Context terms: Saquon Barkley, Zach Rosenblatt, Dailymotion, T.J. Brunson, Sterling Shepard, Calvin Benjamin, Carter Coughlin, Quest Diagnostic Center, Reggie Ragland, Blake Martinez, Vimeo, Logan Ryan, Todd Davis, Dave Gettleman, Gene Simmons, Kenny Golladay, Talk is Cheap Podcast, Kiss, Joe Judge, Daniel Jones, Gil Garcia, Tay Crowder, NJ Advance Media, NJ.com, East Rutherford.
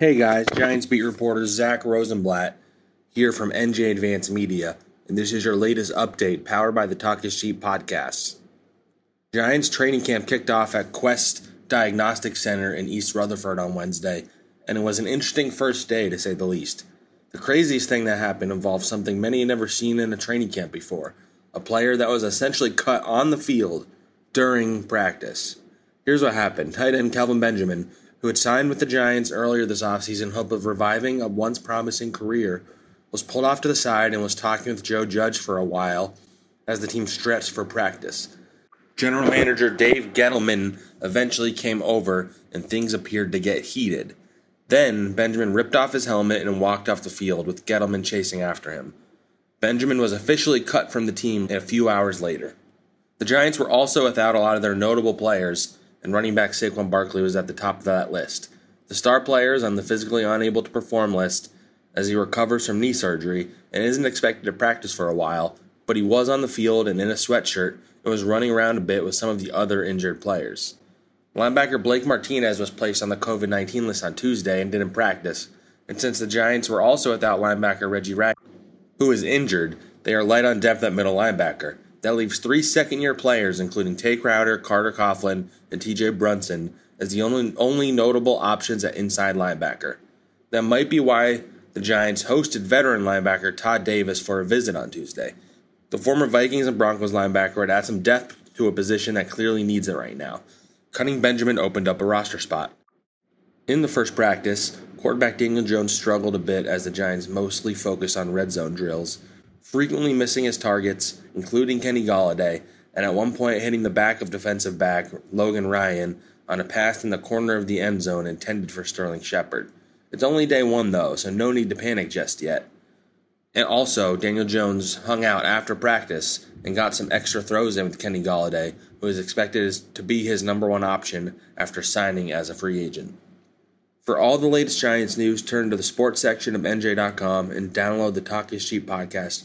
Hey guys, Giants beat reporter Zach Rosenblatt here from NJ Advance Media, and this is your latest update powered by the Talk is Cheap podcast. Giants training camp kicked off at Quest Diagnostic Center in East Rutherford on Wednesday, and it was an interesting first day to say the least. The craziest thing that happened involved something many had never seen in a training camp before, a player that was essentially cut on the field during practice. Here's what happened. Tight end Calvin Benjamin, who had signed with the Giants earlier this offseason in hope of reviving a once promising career, was pulled off to the side and was talking with Joe Judge for a while as the team stretched for practice. General Manager Dave Gettleman eventually came over and things appeared to get heated. Then Benjamin ripped off his helmet and walked off the field with Gettleman chasing after him. Benjamin was officially cut from the team a few hours later. The Giants were also without a lot of their notable players, and running back Saquon Barkley was at the top of that list. The star player is on the physically unable to perform list as he recovers from knee surgery and isn't expected to practice for a while, but he was on the field and in a sweatshirt and was running around a bit with some of the other injured players. Linebacker Blake Martinez was placed on the COVID-19 list on Tuesday and didn't practice, and since the Giants were also without linebacker Reggie Ragland, who is injured, they are light on depth at middle linebacker. That leaves 3 second-year players, including Tay Crowder, Carter Coughlin, and T.J. Brunson, as the only notable options at inside linebacker. That might be why the Giants hosted veteran linebacker Todd Davis for a visit on Tuesday. The former Vikings and Broncos linebacker had added some depth to a position that clearly needs it right now. Cutting Benjamin opened up a roster spot. In the first practice, quarterback Daniel Jones struggled a bit as the Giants mostly focused on red zone drills, frequently missing his targets, including Kenny Golladay, and at one point hitting the back of defensive back Logan Ryan on a pass in the corner of the end zone intended for Sterling Shepard. It's only day 1 though, so no need to panic just yet. And also, Daniel Jones hung out after practice and got some extra throws in with Kenny Golladay, who is expected to be his number 1 option after signing as a free agent. For all the latest Giants news, turn to the sports section of NJ.com and download the Talk is Cheap podcast